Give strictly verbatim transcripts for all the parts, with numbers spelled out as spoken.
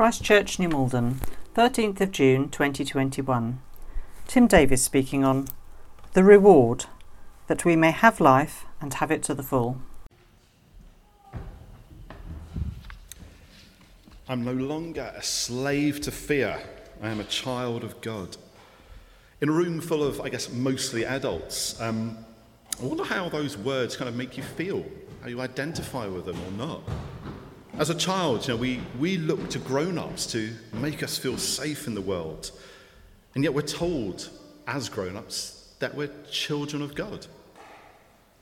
Christchurch, New Malden, thirteenth of June twenty twenty-one. Tim Davis speaking on The Reward, that we may have life and have it to the full. I'm no longer a slave to fear. I am a child of God. In a room full of, I guess, mostly adults, um, I wonder how those words kind of make you feel, how you identify with them or not. As a child, you know, we, we look to grown-ups to make us feel safe in the world, and yet we're told, as grown-ups, that we're children of God.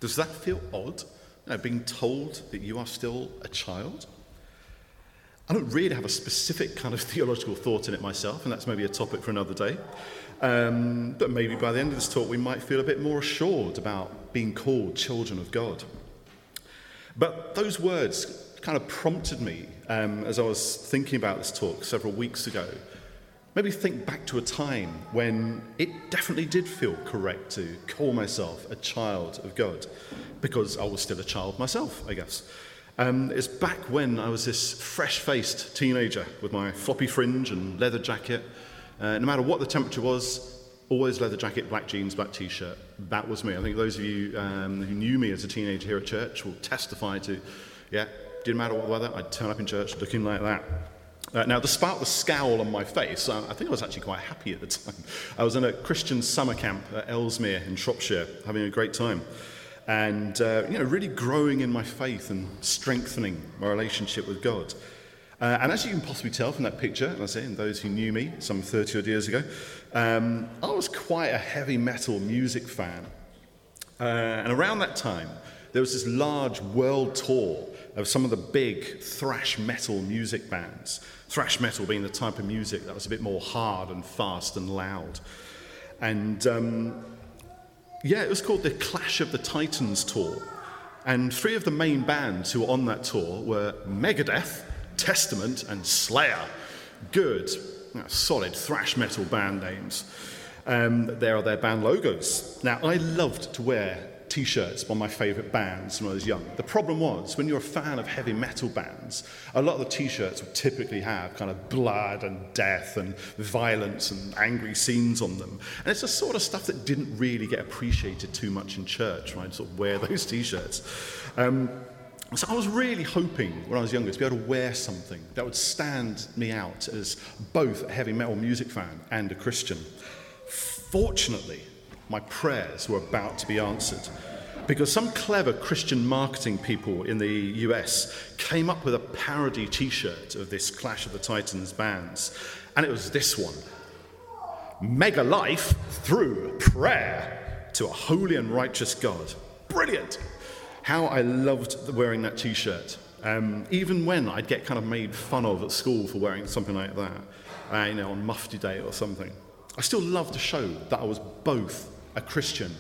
Does that feel odd, you know, being told that you are still a child? I don't really have a specific kind of theological thought in it myself, and that's maybe a topic for another day. Um, but maybe by the end of this talk, we might feel a bit more assured about being called children of God. But those words kind of prompted me, um, as I was thinking about this talk several weeks ago, maybe think back to a time when it definitely did feel correct to call myself a child of God, because I was still a child myself, I guess. Um, it's back when I was this fresh-faced teenager with my floppy fringe and leather jacket. Uh, no matter what the temperature was, always leather jacket, black jeans, black T-shirt. That was me. I think those of you um, who knew me as a teenager here at church will testify to, yeah, didn't matter what the weather, I'd turn up in church looking like that. Uh, now, despite the scowl on my face, I, I think I was actually quite happy at the time. I was in a Christian summer camp at Ellesmere in Shropshire, having a great time. And, uh, you know, really growing in my faith and strengthening my relationship with God. Uh, and as you can possibly tell from that picture, and I say, and those who knew me some thirty odd years ago, um, I was quite a heavy metal music fan. Uh, and around that time, there was this large world tour of some of the big thrash metal music bands. Thrash metal being the type of music that was a bit more hard and fast and loud. And Um, Yeah, it was called the Clash of the Titans tour. And three of the main bands who were on that tour were Megadeth, Testament, and Slayer. Good, you know, solid thrash metal band names. Um, there are their band logos. Now, I loved to wear T-shirts by my favourite bands when I was young. The problem was, when you're a fan of heavy metal bands, a lot of the T-shirts would typically have kind of blood and death and violence and angry scenes on them. And it's the sort of stuff that didn't really get appreciated too much in church, right? Sort of wear those T-shirts. Um, so I was really hoping when I was younger to be able to wear something that would stand me out as both a heavy metal music fan and a Christian. Fortunately, my prayers were about to be answered, because some clever Christian marketing people in the U S came up with a parody T-shirt of this Clash of the Titans bands, and it was this one: Mega Life Through Prayer to a Holy and Righteous God. Brilliant! How I loved wearing that T-shirt, um, even when I'd get kind of made fun of at school for wearing something like that, uh, you know, on Mufti Day or something. I still loved to show that I was both a Christian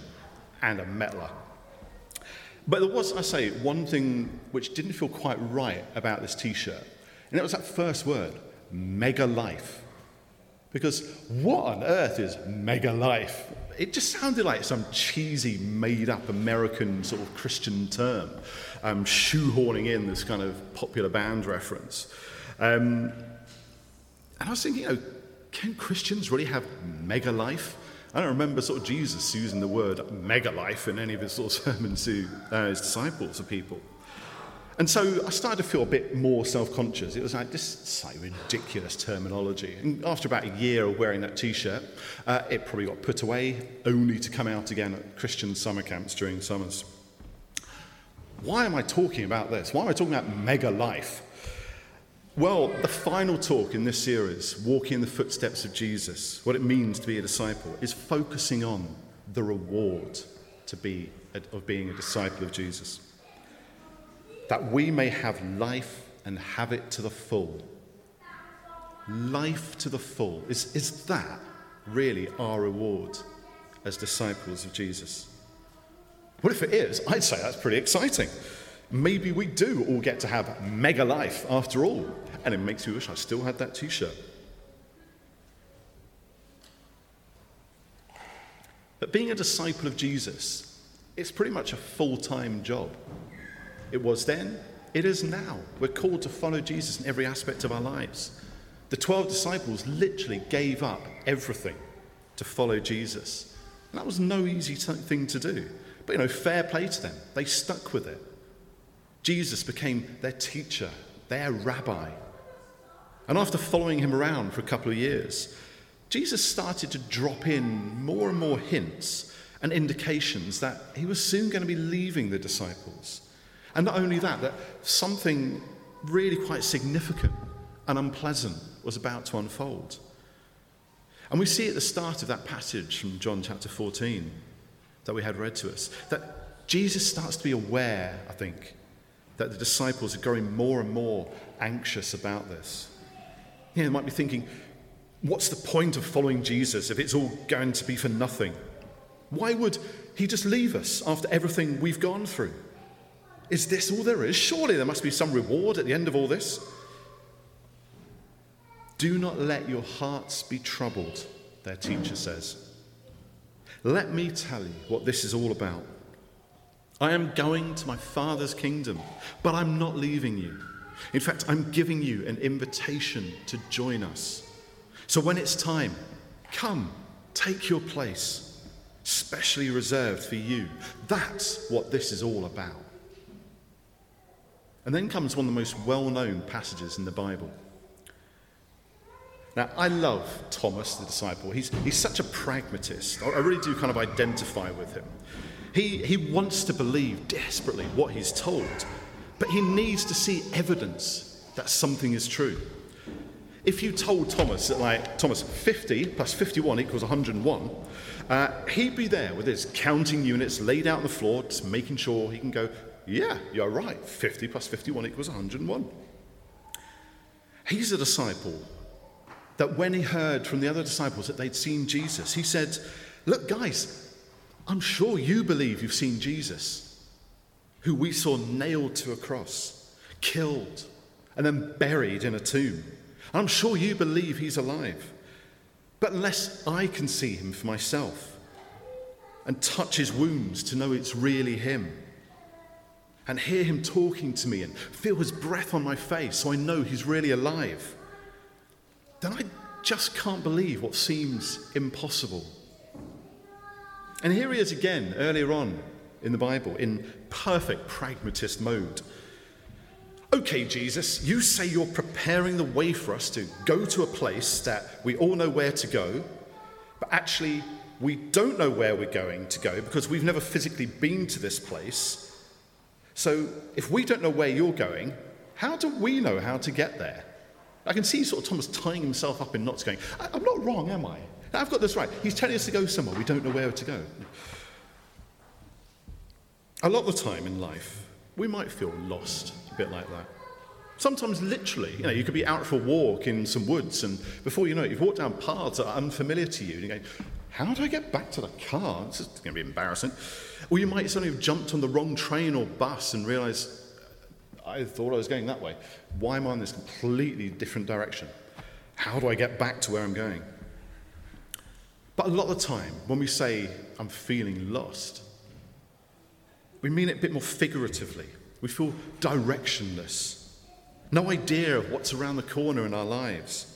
and a metaler. But there was, I say, one thing which didn't feel quite right about this T-shirt, and it was that first word, mega life. Because what on earth is mega life? It just sounded like some cheesy, made-up American sort of Christian term, um, shoehorning in this kind of popular band reference. Um, and I was thinking, you know, can Christians really have mega life? I don't remember sort of Jesus using the word mega life in any of his sort of sermons to uh, his disciples or people. And so I started to feel a bit more self-conscious. It was like this slightly ridiculous terminology. And after about a year of wearing that T-shirt, uh, it probably got put away, only to come out again at Christian summer camps during summers. Why am I talking about this? Why am I talking about mega life? Well, the final talk in this series, Walking in the Footsteps of Jesus, what it means to be a disciple, is focusing on the reward to be of being a disciple of Jesus. That we may have life and have it to the full. Life to the full. Is, is that really our reward as disciples of Jesus? Well, if it is, I'd say that's pretty exciting. Maybe we do all get to have mega life after all. And it makes me wish I still had that T-shirt. But being a disciple of Jesus, it's pretty much a full-time job. It was then, it is now. We're called to follow Jesus in every aspect of our lives. The twelve disciples literally gave up everything to follow Jesus. And that was no easy t- thing to do. But, you know, fair play to them. They stuck with it. Jesus became their teacher, their rabbi. And after following him around for a couple of years, Jesus started to drop in more and more hints and indications that he was soon going to be leaving the disciples. And not only that, that something really quite significant and unpleasant was about to unfold. And we see at the start of that passage from John chapter fourteen that we had read to us, that Jesus starts to be aware, I think, that the disciples are growing more and more anxious about this. You know, they might be thinking, what's the point of following Jesus if it's all going to be for nothing? Why would he just leave us after everything we've gone through? Is this all there is? Surely there must be some reward at the end of all this. Do not let your hearts be troubled, their teacher says. Let me tell you what this is all about. I am going to my Father's kingdom, but I'm not leaving you. In fact, I'm giving you an invitation to join us. So when it's time, come, take your place, specially reserved for you. That's what this is all about. And then comes one of the most well-known passages in the Bible. Now, I love Thomas, the disciple. He's he's such a pragmatist. I really do kind of identify with him. He he wants to believe desperately what he's told, but he needs to see evidence that something is true. If you told Thomas that, like, Thomas, fifty plus fifty-one equals one hundred one, uh, he'd be there with his counting units laid out on the floor, just making sure he can go, yeah, you're right, fifty plus fifty-one equals one hundred one. He's a disciple that when he heard from the other disciples that they'd seen Jesus, he said, look, guys, I'm sure you believe you've seen Jesus, who we saw nailed to a cross, killed, and then buried in a tomb. And I'm sure you believe he's alive. But unless I can see him for myself and touch his wounds to know it's really him, and hear him talking to me and feel his breath on my face so I know he's really alive, then I just can't believe what seems impossible. And here he is again, earlier on in the Bible, in perfect pragmatist mode. Okay, Jesus, you say you're preparing the way for us to go to a place that we all know where to go, but actually we don't know where we're going to go because we've never physically been to this place. So if we don't know where you're going, how do we know how to get there? I can see sort of Thomas tying himself up in knots going, I'm not wrong, am I? I've got this right. He's telling us to go somewhere. We don't know where to go. A lot of the time in life, we might feel lost a bit like that. Sometimes literally, you know, you could be out for a walk in some woods and before you know it, you've walked down paths that are unfamiliar to you. And you're going, how do I get back to the car? This is going to be embarrassing. Or you might suddenly have jumped on the wrong train or bus and realised, I thought I was going that way. Why am I in this completely different direction? How do I get back to where I'm going? But a lot of the time, when we say, I'm feeling lost, we mean it a bit more figuratively. We feel directionless. No idea of what's around the corner in our lives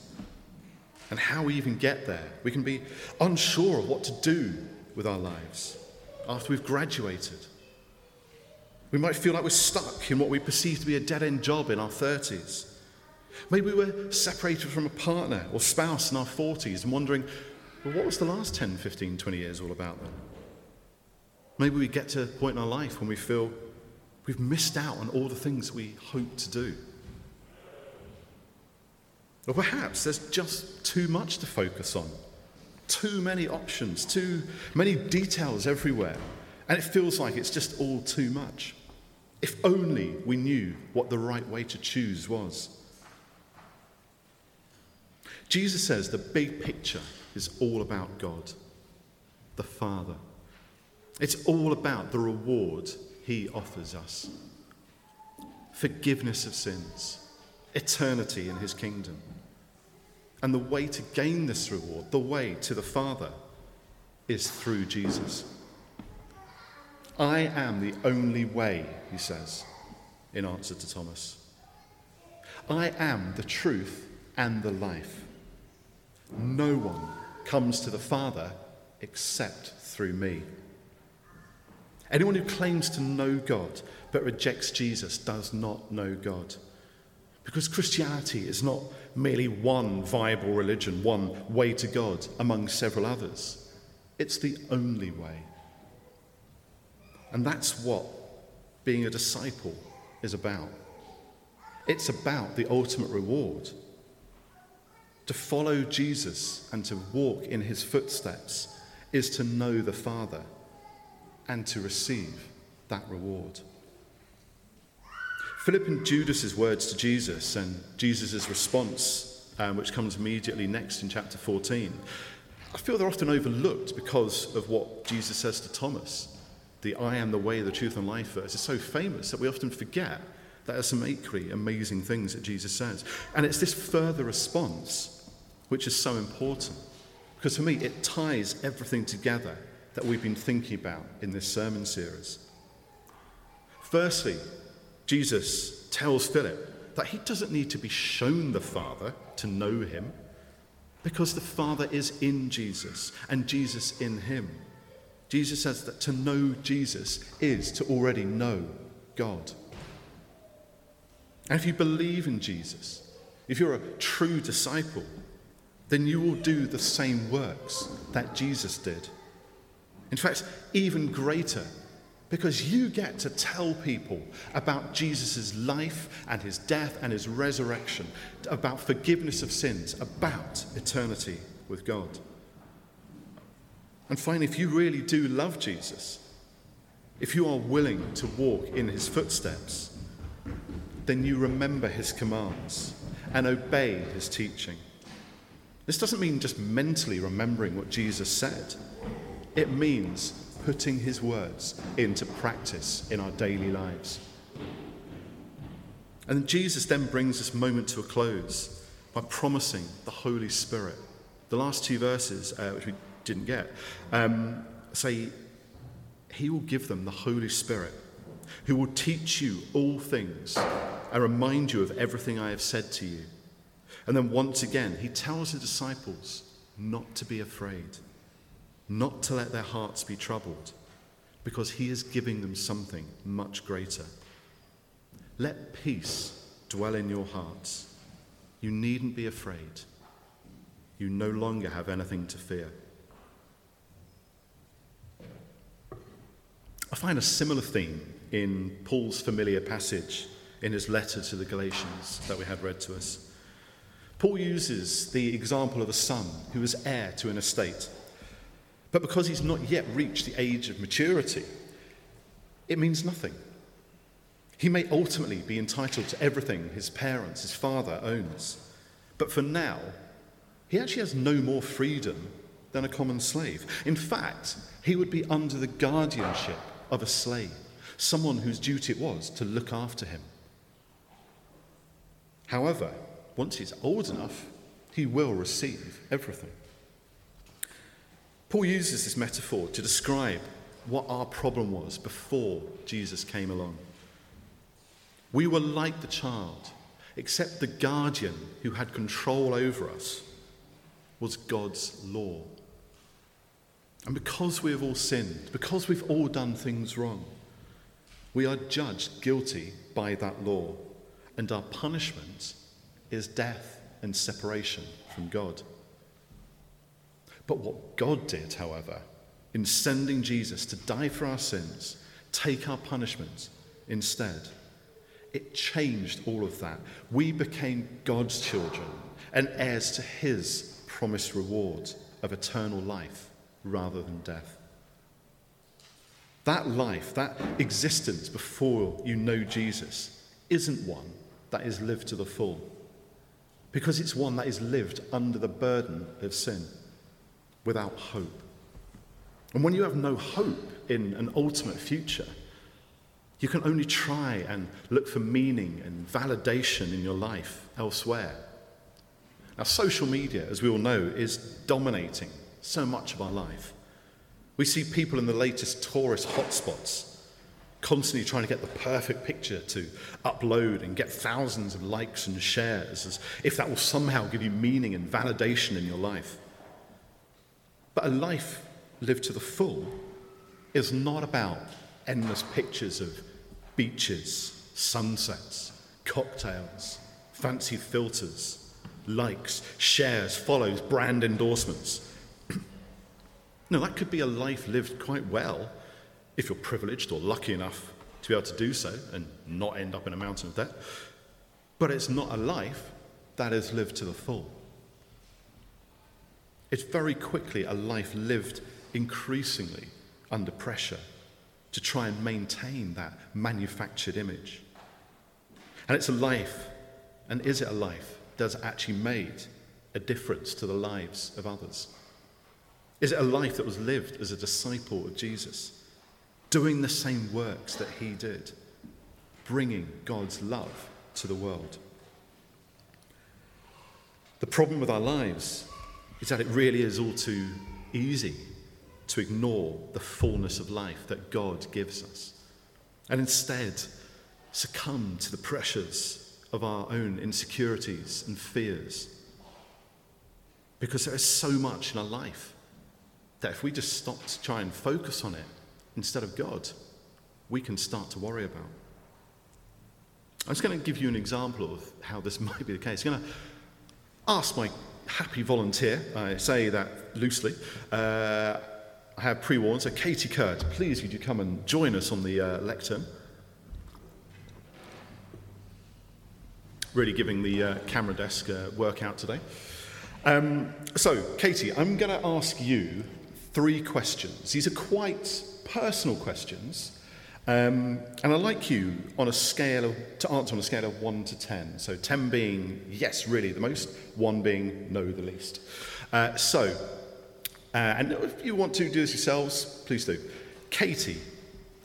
and how we even get there. We can be unsure of what to do with our lives after we've graduated. We might feel like we're stuck in what we perceive to be a dead-end job in our thirties. Maybe we're separated from a partner or spouse in our forties and wondering, well, what was the last ten, fifteen, twenty years all about then? Maybe we get to a point in our life when we feel we've missed out on all the things we hope to do. Or perhaps there's just too much to focus on, too many options, too many details everywhere, and it feels like it's just all too much. If only we knew what the right way to choose was. Jesus says the big picture is all about God, the Father. It's all about the reward he offers us. Forgiveness of sins, eternity in his kingdom. And the way to gain this reward, the way to the Father, is through Jesus. I am the only way, he says, in answer to Thomas. I am the truth and the life. No one comes to the Father except through me. Anyone who claims to know God but rejects Jesus does not know God. Because Christianity is not merely one viable religion, one way to God among several others. It's the only way. And that's what being a disciple is about. It's about the ultimate reward. To follow Jesus and to walk in his footsteps is to know the Father and to receive that reward. Philip and Judas's words to Jesus and Jesus's response, um, which comes immediately next in chapter fourteen, I feel they're often overlooked because of what Jesus says to Thomas. The I am the way, the truth, and life verse is so famous that we often forget that there are some equally amazing things that Jesus says. And it's this further response which is so important, because for me it ties everything together that we've been thinking about in this sermon series. Firstly, Jesus tells Philip that he doesn't need to be shown the Father to know him, because the Father is in Jesus and Jesus in him. Jesus says that to know Jesus is to already know God. And if you believe in Jesus, if you're a true disciple, then you will do the same works that Jesus did. In fact, even greater, because you get to tell people about Jesus' life and his death and his resurrection, about forgiveness of sins, about eternity with God. And finally, if you really do love Jesus, if you are willing to walk in his footsteps, then you remember his commands and obey his teaching. This doesn't mean just mentally remembering what Jesus said. It means putting his words into practice in our daily lives. And Jesus then brings this moment to a close by promising the Holy Spirit. The last two verses, uh, which we didn't get, um, say, he will give them the Holy Spirit, who will teach you all things and remind you of everything I have said to you. And then once again, he tells the disciples not to be afraid, not to let their hearts be troubled, because he is giving them something much greater. Let peace dwell in your hearts. You needn't be afraid. You no longer have anything to fear. I find a similar theme in Paul's familiar passage in his letter to the Galatians that we had read to us. Paul uses the example of a son who is heir to an estate. But because he's not yet reached the age of maturity, it means nothing. He may ultimately be entitled to everything his parents, his father, owns. But for now, he actually has no more freedom than a common slave. In fact, he would be under the guardianship of a slave, someone whose duty it was to look after him. However, once he's old enough, he will receive everything. Paul uses this metaphor to describe what our problem was before Jesus came along. We were like the child, except the guardian who had control over us was God's law. And because we have all sinned, because we've all done things wrong, we are judged guilty by that law, and our punishment is death and separation from God. But what God did, however, in sending Jesus to die for our sins, take our punishment instead, it changed all of that. We became God's children and heirs to his promised reward of eternal life rather than death. That life, that existence before you know Jesus, isn't one that is lived to the full, because it's one that is lived under the burden of sin, without hope. And when you have no hope in an ultimate future, you can only try and look for meaning and validation in your life elsewhere. Now, social media, as we all know, is dominating so much of our life. We see people in the latest tourist hotspots, constantly trying to get the perfect picture to upload and get thousands of likes and shares, as if that will somehow give you meaning and validation in your life. But a life lived to the full is not about endless pictures of beaches, sunsets, cocktails, fancy filters, likes, shares, follows, brand endorsements. No, that could be a life lived quite well if you're privileged or lucky enough to be able to do so and not end up in a mountain of debt. But it's not a life that is lived to the full. It's very quickly a life lived increasingly under pressure to try and maintain that manufactured image. And it's a life, and is it a life, that's actually made a difference to the lives of others? Is it a life that was lived as a disciple of Jesus, doing the same works that he did, bringing God's love to the world? The problem with our lives is that it really is all too easy to ignore the fullness of life that God gives us, and instead succumb to the pressures of our own insecurities and fears. Because there is so much in our life that if we just stop to try and focus on it instead of God, we can start to worry about. I'm just going to give you an example of how this might be the case. I'm going to ask my happy volunteer, I say that loosely, uh, I have pre-warned, so Katie Kurd, please would you come and join us on the uh, lectern. Really giving the uh, camera desk a workout today. Um, so, Katie, I'm going to ask you three questions. These are quite personal questions, um, and I'd like you on a scale of, to answer on a scale of one to ten. So ten being yes, really the most, one being no, the least. Uh, so, uh, and if you want to do this yourselves, please do. Katie,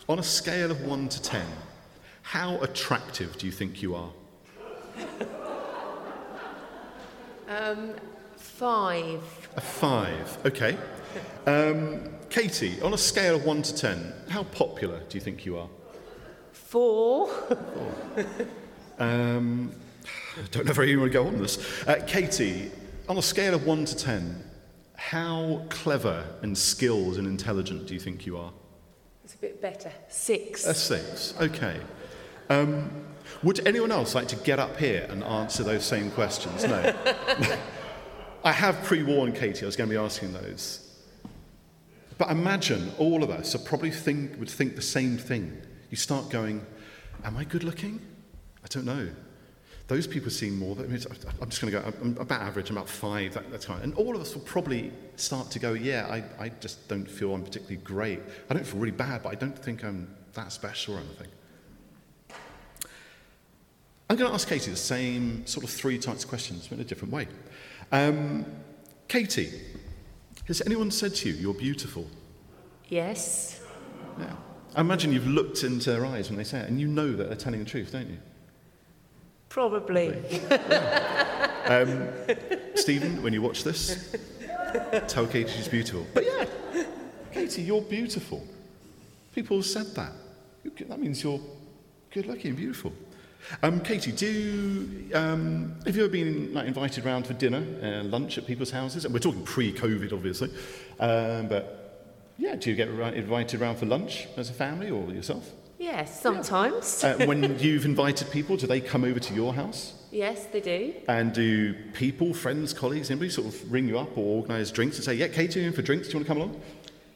on a scale of one to ten, how attractive do you think you are? um, five. A five, okay. Um, Katie, on a scale of one to ten, how popular do you think you are? Four. Four. Um, I don't know if I want to go on this. Uh, Katie, on a scale of one to ten, how clever and skilled and intelligent do you think you are? It's a bit better. Six. A six, okay. Um, would anyone else like to get up here and answer those same questions? No. I have pre-warned Katie I was going to be asking those. But imagine all of us are probably think, would think the same thing. You start going, am I good looking? I don't know. Those people seem more, I mean, I'm just going to go, I'm about average, I'm about five, that, that's fine. And all of us will probably start to go, yeah, I, I just don't feel I'm particularly great. I don't feel really bad, but I don't think I'm that special or anything. I'm going to ask Katie the same sort of three types of questions, but in a different way. Um, Katie, has anyone said to you, you're beautiful? Yes. Yeah. I imagine you've looked into their eyes when they say it, and you know that they're telling the truth, don't you? Probably. Probably. Yeah. um, Stephen, when you watch this, tell Katie she's beautiful. But yeah, Katie, you're beautiful. People have said that. That means you're good-looking and beautiful. Um, Katie, do you, um, have you ever been like, invited round for dinner and lunch at people's houses? And we're talking pre-COVID, obviously. Um, but, yeah, do you get invited round for lunch as a family or yourself? Yes, sometimes. Yeah. uh, when you've invited people, do they come over to your house? Yes, they do. And do people, friends, colleagues, anybody sort of ring you up or organise drinks and say, yeah, Katie, in for drinks, do you want to come along?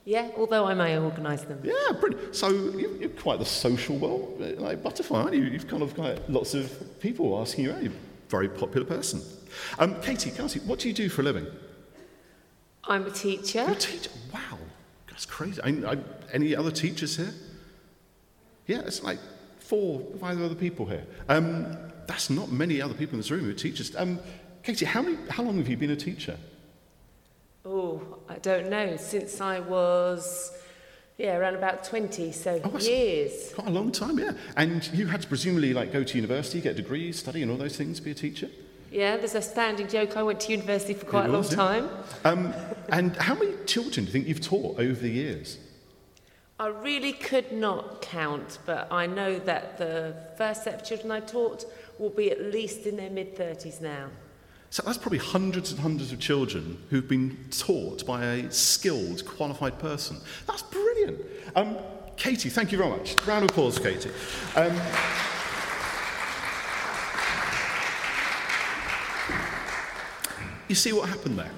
Yeah, although I may organise them. Yeah, brilliant. So you're quite the social world, like butterfly, aren't you? You've kind of got lots of people asking you out. You're a very popular person. Um, Katie, can I ask you, what do you do for a living? I'm a teacher. You're a teacher? Wow, that's crazy. I, I, any other teachers here? Yeah, it's like four, five other people here. Um, that's not many other people in this room who are teachers. Um, Katie, how many? How long have you been a teacher? Oh, I don't know, since I was, yeah, around about twenty, so oh, years. Quite a long time, yeah. And you had to presumably, like, go to university, get degrees, study and all those things, be a teacher? Yeah, there's a standing joke, I went to university for quite it a was, long yeah. time. Um, and how many children do you think you've taught over the years? I really could not count, but I know that the first set of children I taught will be at least in their mid-thirties now. So that's probably hundreds and hundreds of children who've been taught by a skilled, qualified person. That's brilliant. Um, Katie, thank you very much. Round of applause, Katie. Um, you see what happened there?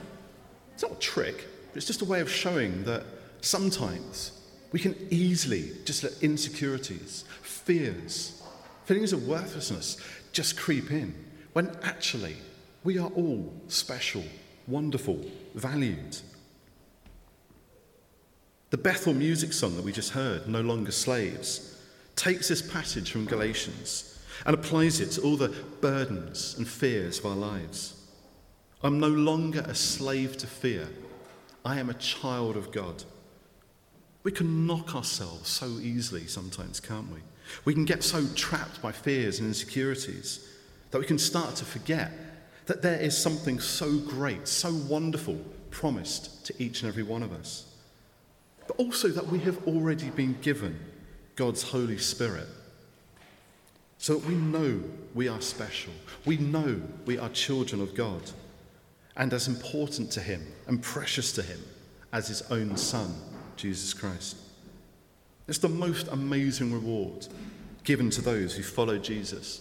It's not a trick, but it's just a way of showing that sometimes we can easily just let insecurities, fears, feelings of worthlessness just creep in, when actually we are all special, wonderful, valued. The Bethel music song that we just heard, No Longer Slaves, takes this passage from Galatians and applies it to all the burdens and fears of our lives. I'm no longer a slave to fear. I am a child of God. We can knock ourselves so easily sometimes, can't we? We can get so trapped by fears and insecurities that we can start to forget that there is something so great, so wonderful, promised to each and every one of us. But also that we have already been given God's Holy Spirit, so that we know we are special. We know we are children of God, and as important to him and precious to him as his own son, Jesus Christ. It's the most amazing reward given to those who follow Jesus.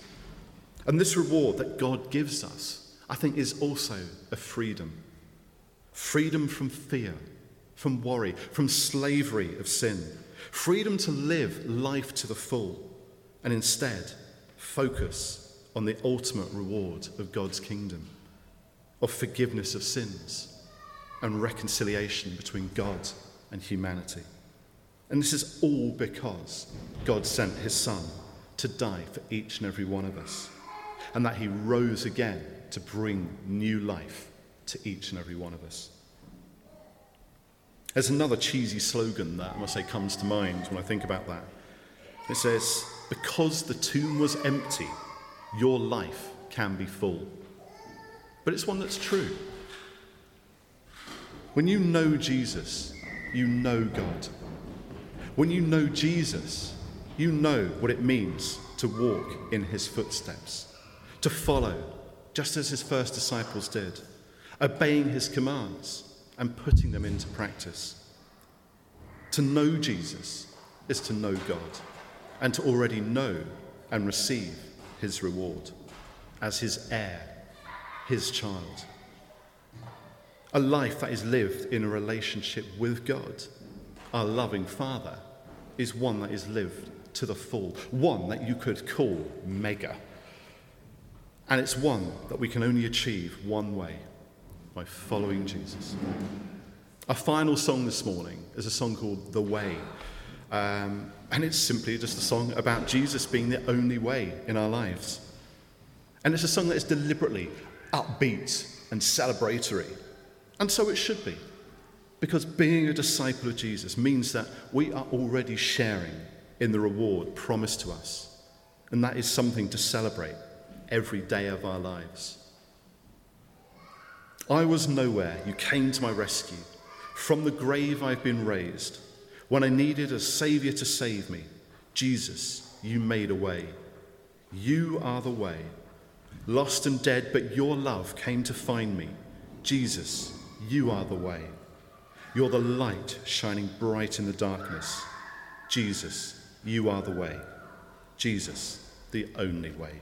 And this reward that God gives us, I think, is also a freedom. Freedom from fear, from worry, from slavery of sin. Freedom to live life to the full and instead focus on the ultimate reward of God's kingdom, of forgiveness of sins and reconciliation between God and humanity. And this is all because God sent his Son to die for each and every one of us, and that he rose again to bring new life to each and every one of us. There's another cheesy slogan that I must say comes to mind when I think about that. It says, because the tomb was empty, your life can be full. But it's one that's true. When you know Jesus, you know God. When you know Jesus, you know what it means to walk in his footsteps, to follow just as his first disciples did, obeying his commands and putting them into practice. To know Jesus is to know God, and to already know and receive his reward as his heir, his child. A life that is lived in a relationship with God, our loving Father, is one that is lived to the full, one that you could call mega. And it's one that we can only achieve one way, by following Jesus. Our final song this morning is a song called The Way. Um, and it's simply just a song about Jesus being the only way in our lives. And it's a song that is deliberately upbeat and celebratory. And so it should be, because being a disciple of Jesus means that we are already sharing in the reward promised to us. And that is something to celebrate every day of our lives. I was nowhere, you came to my rescue. From the grave I've been raised. When I needed a saviour to save me, Jesus, you made a way. You are the way. Lost and dead, but your love came to find me. Jesus, you are the way. You're the light shining bright in the darkness. Jesus, you are the way. Jesus, the only way.